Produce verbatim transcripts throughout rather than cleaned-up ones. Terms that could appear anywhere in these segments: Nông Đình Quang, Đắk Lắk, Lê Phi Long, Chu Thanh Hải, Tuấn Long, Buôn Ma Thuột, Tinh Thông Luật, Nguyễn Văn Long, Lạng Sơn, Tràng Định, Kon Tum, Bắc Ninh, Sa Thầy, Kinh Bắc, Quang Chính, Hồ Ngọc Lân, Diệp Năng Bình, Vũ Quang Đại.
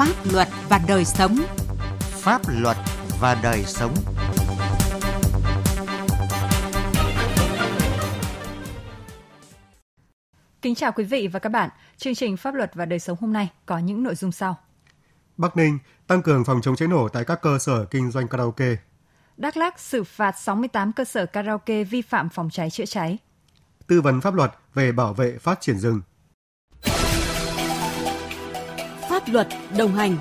Pháp luật và đời sống. Pháp luật và đời sống. Kính chào quý vị và các bạn. Chương trình Pháp luật và đời sống hôm nay có những nội dung sau. Bắc Ninh tăng cường phòng chống cháy nổ tại các cơ sở kinh doanh karaoke. Đắk Lắk xử phạt sáu mươi tám cơ sở karaoke vi phạm phòng cháy chữa cháy. Tư vấn pháp luật về bảo vệ phát triển rừng. Pháp luật đồng hành.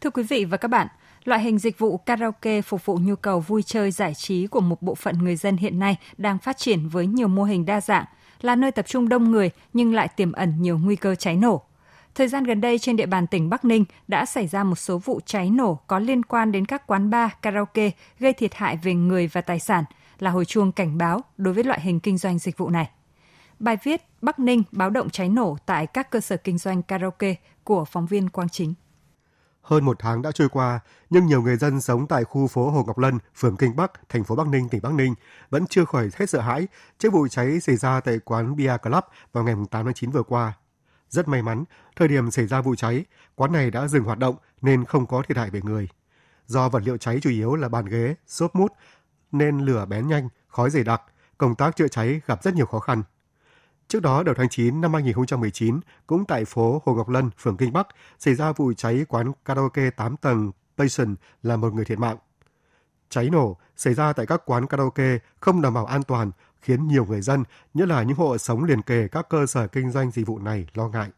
Thưa quý vị và các bạn, loại hình dịch vụ karaoke phục vụ nhu cầu vui chơi giải trí của một bộ phận người dân hiện nay đang phát triển với nhiều mô hình đa dạng, là nơi tập trung đông người nhưng lại tiềm ẩn nhiều nguy cơ cháy nổ. Thời gian gần đây trên địa bàn tỉnh Bắc Ninh đã xảy ra một số vụ cháy nổ có liên quan đến các quán bar, karaoke gây thiệt hại về người và tài sản, là hồi chuông cảnh báo đối với loại hình kinh doanh dịch vụ này. Bài viết Bắc Ninh báo động cháy nổ tại các cơ sở kinh doanh karaoke của phóng viên Quang Chính. Hơn một tháng đã trôi qua, nhưng nhiều người dân sống tại khu phố Hồ Ngọc Lân, phường Kinh Bắc, thành phố Bắc Ninh, tỉnh Bắc Ninh vẫn chưa khỏi hết sợ hãi trước vụ cháy xảy ra tại quán Bia Club vào ngày tám tháng chín vừa qua. Rất may mắn, thời điểm xảy ra vụ cháy, quán này đã dừng hoạt động nên không có thiệt hại về người. Do vật liệu cháy chủ yếu là bàn ghế, xốp mút, nên lửa bén nhanh, khói dày đặc, công tác chữa cháy gặp rất nhiều khó khăn. Trước đó, đầu tháng chín năm hai không một chín, cũng tại phố Hồ Ngọc Lân, phường Kinh Bắc, xảy ra vụ cháy quán karaoke tám tầng Passion, là một người thiệt mạng. Cháy nổ xảy ra tại các quán karaoke không đảm bảo an toàn, khiến nhiều người dân, nhất là những hộ sống liền kề các cơ sở kinh doanh dịch vụ này lo ngại.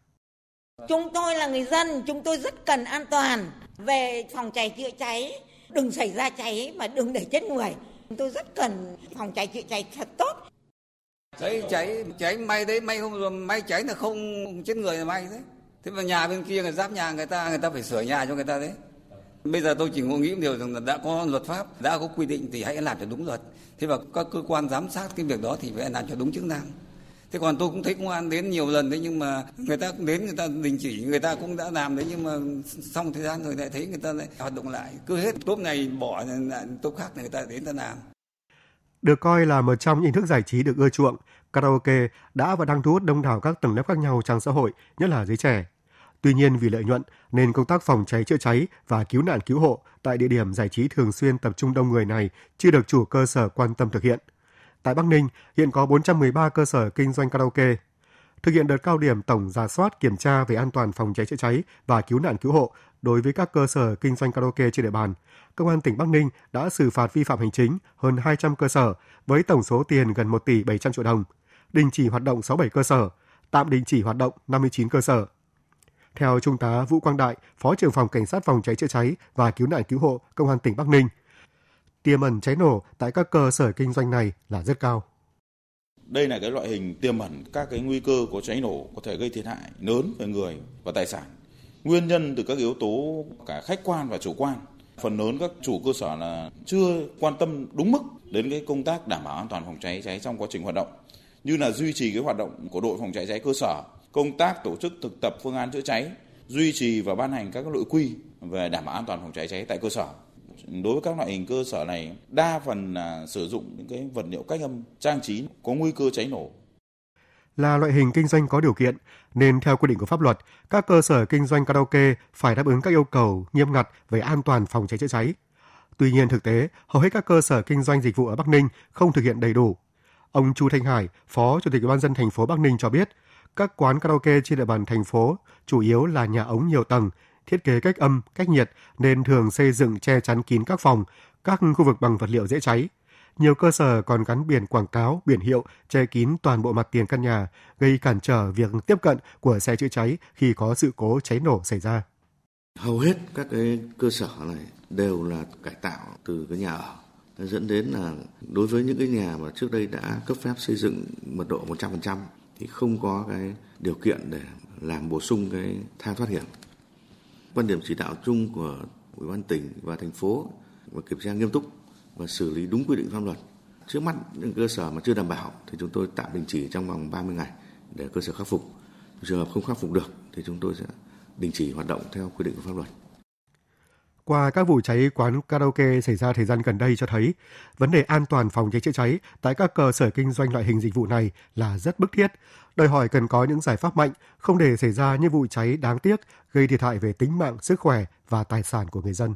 Chúng tôi là người dân, chúng tôi rất cần an toàn về phòng cháy chữa cháy, đừng xảy ra cháy mà đừng để chết người. Chúng tôi rất cần phòng cháy chữa cháy thật tốt. Cháy cháy cháy may đấy, may không may cháy là không chết người là may đấy. Thế mà nhà bên kia người giáp nhà người ta người ta phải sửa nhà cho người ta đấy. Bây giờ tôi chỉ nghĩ một điều rằng là đã có luật pháp, đã có quy định thì hãy làm cho đúng luật. Thế và các cơ quan giám sát cái việc đó thì phải làm cho đúng chức năng. Thế còn tôi cũng thấy công an đến nhiều lần đấy, nhưng mà người ta cũng đến, người ta đình chỉ, người ta cũng đã làm đấy, nhưng mà xong thời gian rồi lại thấy người ta lại hoạt động lại. Cứ hết tốp này bỏ tốp khác này người ta đến ta làm. Được coi là một trong những hình thức giải trí được ưa chuộng, karaoke đã và đang thu hút đông đảo các tầng lớp khác nhau trong xã hội, nhất là giới trẻ. Tuy nhiên vì lợi nhuận nên công tác phòng cháy chữa cháy và cứu nạn cứu hộ tại địa điểm giải trí thường xuyên tập trung đông người này chưa được chủ cơ sở quan tâm thực hiện. Tại Bắc Ninh, hiện có bốn trăm mười ba cơ sở kinh doanh karaoke. Thực hiện đợt cao điểm tổng rà soát kiểm tra về an toàn phòng cháy chữa cháy và cứu nạn cứu hộ đối với các cơ sở kinh doanh karaoke trên địa bàn, Công an tỉnh Bắc Ninh đã xử phạt vi phạm hành chính hơn hai trăm cơ sở với tổng số tiền gần một tỷ bảy trăm triệu đồng, đình chỉ hoạt động sáu mươi bảy cơ sở, tạm đình chỉ hoạt động năm mươi chín cơ sở. Theo Trung tá Vũ Quang Đại, Phó trưởng phòng Cảnh sát phòng cháy chữa cháy và cứu nạn cứu hộ Công an tỉnh Bắc Ninh, tiềm ẩn cháy nổ tại các cơ sở kinh doanh này là rất cao. Đây là cái loại hình tiềm ẩn các cái nguy cơ của cháy nổ có thể gây thiệt hại lớn về người và tài sản. Nguyên nhân từ các yếu tố cả khách quan và chủ quan. Phần lớn các chủ cơ sở là chưa quan tâm đúng mức đến cái công tác đảm bảo an toàn phòng cháy cháy trong quá trình hoạt động, như là duy trì cái hoạt động của đội phòng cháy cháy cơ sở, công tác tổ chức thực tập phương án chữa cháy, duy trì và ban hành các nội quy về đảm bảo an toàn phòng cháy cháy tại cơ sở. Đối với các loại hình cơ sở này, đa phần là sử dụng những cái vật liệu cách âm trang trí có nguy cơ cháy nổ. Là loại hình kinh doanh có điều kiện, nên theo quy định của pháp luật, các cơ sở kinh doanh karaoke phải đáp ứng các yêu cầu nghiêm ngặt về an toàn phòng cháy chữa cháy. Tuy nhiên thực tế, hầu hết các cơ sở kinh doanh dịch vụ ở Bắc Ninh không thực hiện đầy đủ. Ông Chu Thanh Hải, Phó Chủ tịch Ủy ban nhân dân thành phố Bắc Ninh cho biết, các quán karaoke trên địa bàn thành phố chủ yếu là nhà ống nhiều tầng, thiết kế cách âm, cách nhiệt nên thường xây dựng che chắn kín các phòng, các khu vực bằng vật liệu dễ cháy. Nhiều cơ sở còn gắn biển quảng cáo, biển hiệu che kín toàn bộ mặt tiền căn nhà, gây cản trở việc tiếp cận của xe chữa cháy khi có sự cố cháy nổ xảy ra. Hầu hết các cái cơ sở này đều là cải tạo từ cái nhà ở, dẫn đến là đối với những cái nhà mà trước đây đã cấp phép xây dựng mật độ một trăm phần trăm thì không có cái điều kiện để làm bổ sung cái thang thoát hiểm. Quan điểm chỉ đạo chung của Ủy ban tỉnh và thành phố và kiểm tra nghiêm túc và xử lý đúng quy định pháp luật. Trước mắt những cơ sở mà chưa đảm bảo thì chúng tôi tạm đình chỉ trong vòng ba mươi ngày để cơ sở khắc phục. Trường hợp không khắc phục được thì chúng tôi sẽ đình chỉ hoạt động theo quy định của pháp luật. Qua các vụ cháy quán karaoke xảy ra thời gian gần đây cho thấy, vấn đề an toàn phòng cháy chữa cháy tại các cơ sở kinh doanh loại hình dịch vụ này là rất bức thiết, đòi hỏi cần có những giải pháp mạnh, không để xảy ra những vụ cháy đáng tiếc gây thiệt hại về tính mạng, sức khỏe và tài sản của người dân.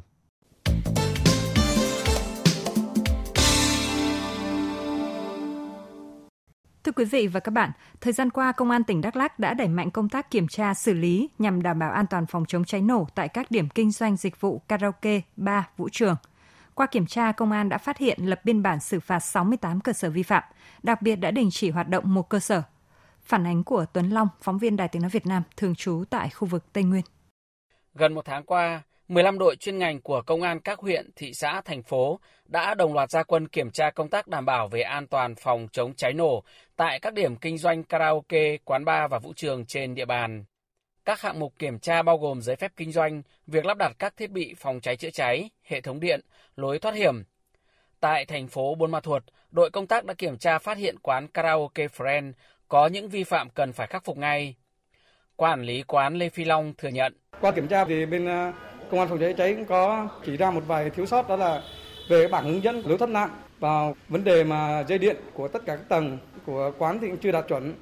Thưa quý vị và các bạn, thời gian qua, Công an tỉnh Đắk Lắk đã đẩy mạnh công tác kiểm tra, xử lý nhằm đảm bảo an toàn phòng chống cháy nổ tại các điểm kinh doanh dịch vụ karaoke, bar, vũ trường. Qua kiểm tra, Công an đã phát hiện lập biên bản xử phạt sáu mươi tám cơ sở vi phạm, đặc biệt đã đình chỉ hoạt động một cơ sở. Phản ánh của Tuấn Long, phóng viên Đài Tiếng Nói Việt Nam, thường trú tại khu vực Tây Nguyên. Gần một tháng qua, mười lăm đội chuyên ngành của Công an các huyện, thị xã, thành phố đã đồng loạt ra quân kiểm tra công tác đảm bảo về an toàn phòng chống cháy nổ tại các điểm kinh doanh karaoke, quán bar và vũ trường trên địa bàn. Các hạng mục kiểm tra bao gồm giấy phép kinh doanh, việc lắp đặt các thiết bị phòng cháy chữa cháy, hệ thống điện, lối thoát hiểm. Tại thành phố Buôn Ma Thuột, đội công tác đã kiểm tra phát hiện quán karaoke Friend có những vi phạm cần phải khắc phục ngay. Quản lý quán Lê Phi Long thừa nhận. Qua kiểm tra thì bên Công an phòng cháy cháy cũng có chỉ ra một vài thiếu sót, đó là về bảng hướng dẫn lối thoát nạn và vấn đề mà dây điện của tất cả các tầng của quán thì cũng chưa đạt chuẩn.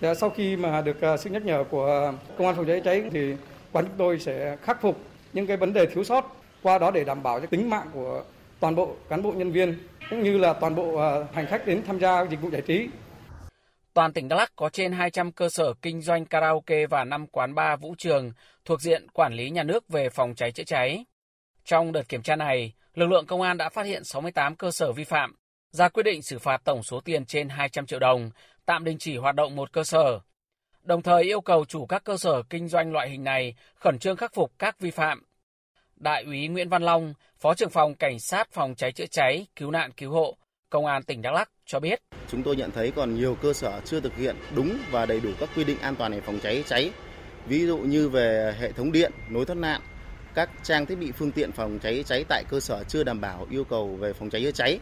Và sau khi mà được sự nhắc nhở của Công an phòng cháy cháy thì quán chúng tôi sẽ khắc phục những cái vấn đề thiếu sót, qua đó để đảm bảo cho tính mạng của toàn bộ cán bộ nhân viên cũng như là toàn bộ hành khách đến tham gia dịch vụ giải trí. Toàn tỉnh Đắk Lắk có trên hai trăm cơ sở kinh doanh karaoke và năm quán bar vũ trường thuộc diện quản lý nhà nước về phòng cháy chữa cháy. Trong đợt kiểm tra này, lực lượng công an đã phát hiện sáu mươi tám cơ sở vi phạm, ra quyết định xử phạt tổng số tiền trên hai trăm triệu đồng, tạm đình chỉ hoạt động một cơ sở. Đồng thời yêu cầu chủ các cơ sở kinh doanh loại hình này khẩn trương khắc phục các vi phạm. Đại úy Nguyễn Văn Long, Phó trưởng phòng Cảnh sát phòng cháy chữa cháy, cứu nạn cứu hộ, Công an tỉnh Đắk Lắk cho biết. Chúng tôi nhận thấy còn nhiều cơ sở chưa thực hiện đúng và đầy đủ các quy định an toàn về phòng cháy cháy. Ví dụ như về hệ thống điện, lối thoát nạn, các trang thiết bị phương tiện phòng cháy cháy tại cơ sở chưa đảm bảo yêu cầu về phòng cháy chữa cháy.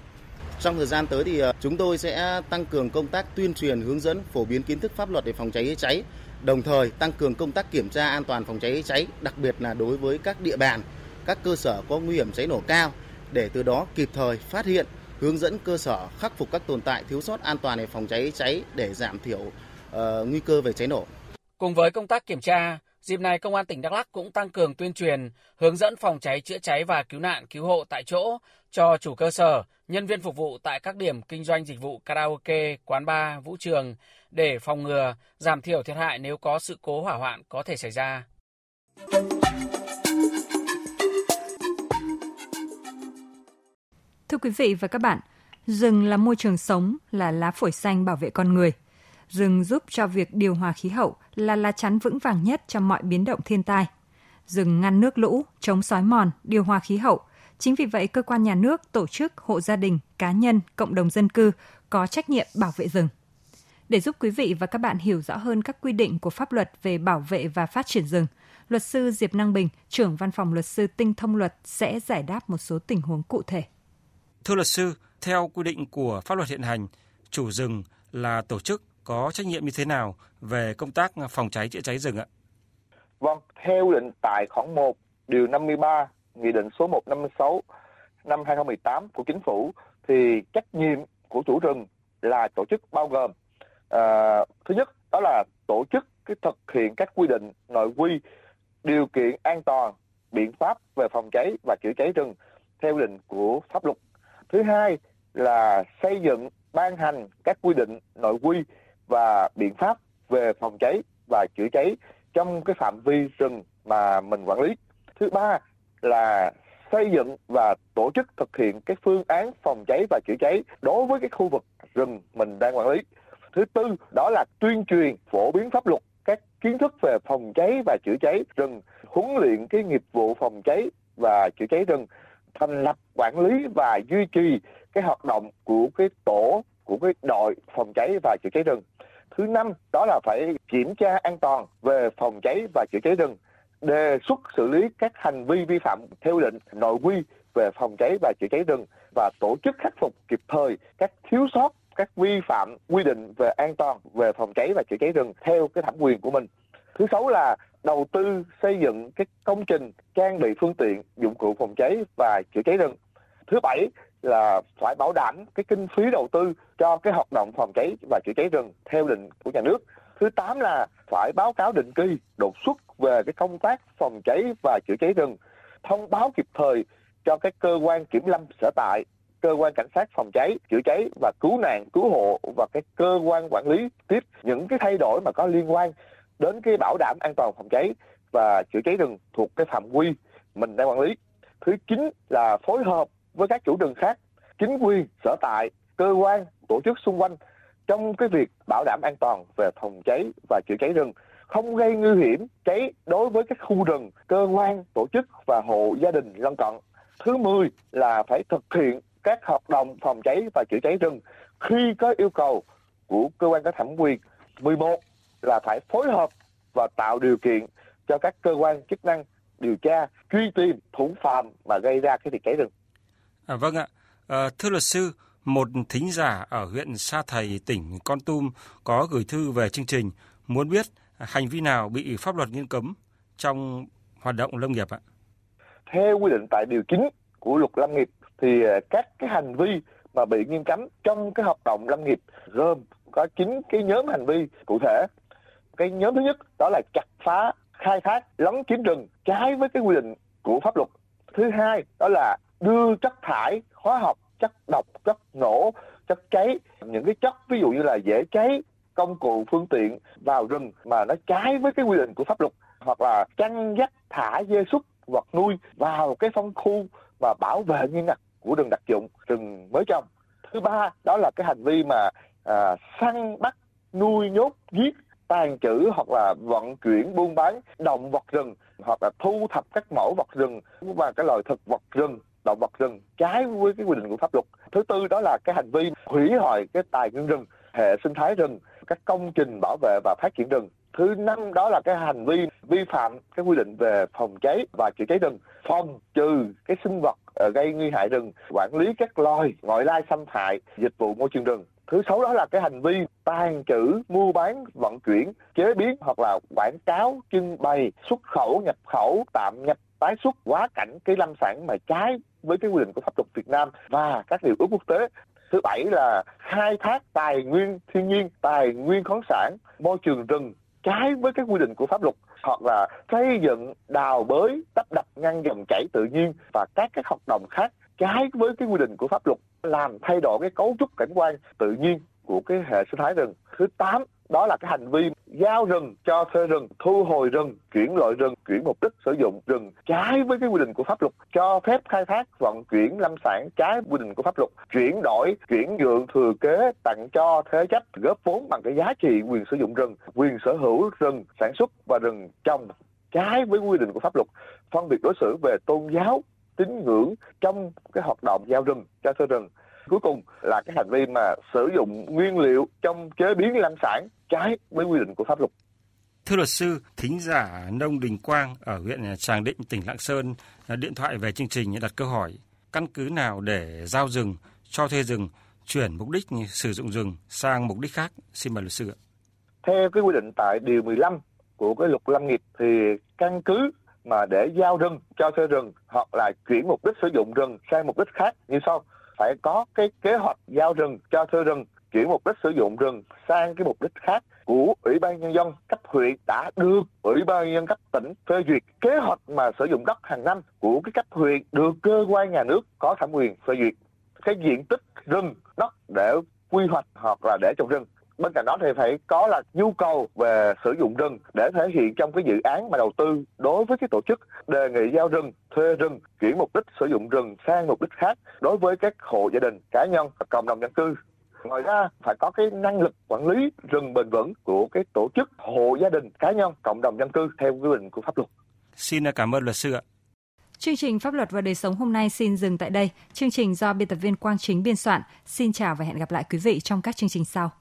Trong thời gian tới thì chúng tôi sẽ tăng cường công tác tuyên truyền, hướng dẫn, phổ biến kiến thức pháp luật về phòng cháy chữa cháy, đồng thời tăng cường công tác kiểm tra an toàn phòng cháy chữa cháy, đặc biệt là đối với các địa bàn, các cơ sở có nguy hiểm cháy nổ cao, để từ đó kịp thời phát hiện, hướng dẫn cơ sở khắc phục các tồn tại thiếu sót an toàn về phòng cháy cháy để giảm thiểu uh, nguy cơ về cháy nổ. Cùng với công tác kiểm tra, dịp này Công an tỉnh Đắk Lắk cũng tăng cường tuyên truyền, hướng dẫn phòng cháy chữa cháy và cứu nạn cứu hộ tại chỗ cho chủ cơ sở, nhân viên phục vụ tại các điểm kinh doanh dịch vụ karaoke, quán bar, vũ trường để phòng ngừa, giảm thiểu thiệt hại nếu có sự cố hỏa hoạn có thể xảy ra. Thưa quý vị và các bạn, rừng là môi trường sống, là lá phổi xanh bảo vệ con người. Rừng giúp cho việc điều hòa khí hậu, là lá chắn vững vàng nhất trong mọi biến động thiên tai. Rừng ngăn nước lũ, chống xói mòn, điều hòa khí hậu. Chính vì vậy, cơ quan nhà nước, tổ chức, hộ gia đình, cá nhân, cộng đồng dân cư có trách nhiệm bảo vệ rừng. Để giúp quý vị và các bạn hiểu rõ hơn các quy định của pháp luật về bảo vệ và phát triển rừng, luật sư Diệp Năng Bình, trưởng văn phòng luật sư Tinh Thông Luật sẽ giải đáp một số tình huống cụ thể. Thưa luật sư, theo quy định của pháp luật hiện hành, chủ rừng là tổ chức có trách nhiệm như thế nào về công tác phòng cháy chữa cháy rừng ạ? Vâng, theo định tại khoản một, điều năm mươi ba, Nghị định số một trăm năm mươi sáu năm hai không một tám của Chính phủ thì trách nhiệm của chủ rừng là tổ chức bao gồm à, thứ nhất đó là tổ chức cái thực hiện các quy định nội quy, điều kiện an toàn, biện pháp về phòng cháy và chữa cháy rừng theo định của pháp luật. Thứ hai là xây dựng, ban hành các quy định nội quy và biện pháp về phòng cháy và chữa cháy trong cái phạm vi rừng mà mình quản lý. Thứ ba là xây dựng và tổ chức thực hiện cái phương án phòng cháy và chữa cháy đối với cái khu vực rừng mình đang quản lý. Thứ tư đó là tuyên truyền, phổ biến pháp luật, các kiến thức về phòng cháy và chữa cháy rừng, huấn luyện cái nghiệp vụ phòng cháy và chữa cháy rừng, thành lập, quản lý và duy trì cái hoạt động của cái tổ, của cái đội phòng cháy và chữa cháy rừng. Thứ năm, đó là phải kiểm tra an toàn về phòng cháy và chữa cháy rừng, đề xuất xử lý các hành vi vi phạm theo định nội quy về phòng cháy và chữa cháy rừng và tổ chức khắc phục kịp thời các thiếu sót, các vi phạm quy định về an toàn về phòng cháy và chữa cháy rừng theo cái thẩm quyền của mình. Thứ sáu là đầu tư xây dựng các công trình, trang bị phương tiện, dụng cụ phòng cháy và chữa cháy rừng. Thứ bảy là phải bảo đảm cái kinh phí đầu tư cho cái hoạt động phòng cháy và chữa cháy rừng theo định của nhà nước. Thứ tám là phải báo cáo định kỳ, đột xuất về cái công tác phòng cháy và chữa cháy rừng, thông báo kịp thời cho các cơ quan kiểm lâm sở tại, cơ quan cảnh sát phòng cháy, chữa cháy và cứu nạn cứu hộ và các cơ quan quản lý tiếp những cái thay đổi mà có liên quan đến cái bảo đảm an toàn phòng cháy và chữa cháy rừng thuộc cái phạm vi mình đang quản lý. Thứ chín là phối hợp với các chủ rừng khác, chính quyền sở tại, cơ quan, tổ chức xung quanh trong cái việc bảo đảm an toàn về phòng cháy và chữa cháy rừng, không gây nguy hiểm cháy đối với các khu rừng, cơ quan, tổ chức và hộ gia đình lân cận. Thứ mười là phải thực hiện các hoạt động phòng cháy và chữa cháy rừng khi có yêu cầu của cơ quan có thẩm quyền. mười một là phải phối hợp và tạo điều kiện cho các cơ quan chức năng điều tra, truy tìm thủ phạm mà gây ra cái việc cháy rừng. À, vâng ạ. À, thưa luật sư, một thính giả ở huyện Sa Thầy, tỉnh Kon Tum có gửi thư về chương trình muốn biết hành vi nào bị pháp luật nghiêm cấm trong hoạt động lâm nghiệp ạ? Theo quy định tại điều chín của luật lâm nghiệp thì các cái hành vi mà bị nghiêm cấm trong cái hoạt động lâm nghiệp gồm có chín cái nhóm hành vi cụ thể. Cái nhóm thứ nhất đó là chặt phá, khai thác, lấn chiếm rừng trái với cái quy định của pháp luật. Thứ hai đó là đưa chất thải hóa học, chất độc, chất nổ, chất cháy, những cái chất ví dụ như là dễ cháy, công cụ phương tiện vào rừng mà nó trái với cái quy định của pháp luật, hoặc là chăn dắt thả dê súc vật nuôi vào cái phân khu và bảo vệ nghiêm ngặt của rừng đặc dụng, rừng mới trồng. Thứ ba đó là cái hành vi mà à, săn bắt, nuôi nhốt, giết, tàn trữ hoặc là vận chuyển buôn bán động vật rừng, hoặc là thu thập các mẫu vật rừng và các loài thực vật rừng, động vật rừng trái với cái quy định của pháp luật. Thứ tư đó là cái hành vi hủy hoại cái tài nguyên rừng, hệ sinh thái rừng, các công trình bảo vệ và phát triển rừng. Thứ năm đó là cái hành vi vi phạm cái quy định về phòng cháy và chữa cháy rừng, phòng trừ cái sinh vật gây nguy hại rừng, quản lý các loài ngoại lai xâm hại, dịch vụ môi trường rừng. Thứ sáu đó là cái hành vi tàng trữ, mua bán, vận chuyển, chế biến hoặc là quảng cáo, trưng bày, xuất khẩu, nhập khẩu, tạm nhập, tái xuất, quá cảnh cái lâm sản mà trái với cái quy định của pháp luật Việt Nam và các điều ước quốc tế. Thứ bảy là khai thác tài nguyên thiên nhiên, tài nguyên khoáng sản, môi trường rừng trái với các quy định của pháp luật, hoặc là xây dựng, đào bới, đắp đập ngăn dòng chảy tự nhiên và các cái hoạt động khác trái với cái quy định của pháp luật, làm thay đổi cái cấu trúc cảnh quan tự nhiên của cái hệ sinh thái rừng. Thứ tám đó là cái hành vi giao rừng, cho thuê rừng, thu hồi rừng, chuyển loại rừng, chuyển mục đích sử dụng rừng trái với cái quy định của pháp luật, cho phép khai thác, vận chuyển lâm sản trái quy định của pháp luật, chuyển đổi, chuyển nhượng, thừa kế, tặng cho, thế chấp, góp vốn bằng cái giá trị quyền sử dụng rừng, quyền sở hữu rừng sản xuất và rừng trồng trái với quy định của pháp luật, phân biệt đối xử về tôn giáo, tín ngưỡng trong cái hoạt động giao rừng, cho thuê rừng. Cuối cùng là cái hành vi mà sử dụng nguyên liệu trong chế biến lâm sản trái với quy định của pháp luật. Thưa luật sư, thính giả Nông Đình Quang ở huyện Tràng Định, tỉnh Lạng Sơn điện thoại về chương trình đặt câu hỏi căn cứ nào để giao rừng, cho thuê rừng, chuyển mục đích sử dụng rừng sang mục đích khác. Xin mời luật sư ạ. Theo cái quy định tại điều mười lăm của cái luật lâm nghiệp thì căn cứ mà để giao rừng, cho thuê rừng hoặc là chuyển mục đích sử dụng rừng sang mục đích khác như sau: phải có cái kế hoạch giao rừng, cho thuê rừng, chuyển mục đích sử dụng rừng sang cái mục đích khác của Ủy ban Nhân dân cấp huyện đã được Ủy ban Nhân dân cấp tỉnh phê duyệt. Kế hoạch mà sử dụng đất hàng năm của cái cấp huyện được cơ quan nhà nước có thẩm quyền phê duyệt. Cái diện tích rừng, đất để quy hoạch hoặc là để trồng rừng. Bên cạnh đó thì phải có là nhu cầu về sử dụng rừng để thể hiện trong cái dự án mà đầu tư đối với cái tổ chức, đề nghị giao rừng, thuê rừng, chuyển mục đích sử dụng rừng sang mục đích khác đối với các hộ gia đình, cá nhân và cộng đồng dân cư. Ngoài ra phải có cái năng lực quản lý rừng bền vững của cái tổ chức, hộ gia đình, cá nhân, cộng đồng dân cư theo quy định của pháp luật. Xin cảm ơn luật sư ạ. Chương trình Pháp luật và đời sống hôm nay xin dừng tại đây. Chương trình do biên tập viên Quang Chính biên soạn. Xin chào và hẹn gặp lại quý vị trong các chương trình sau.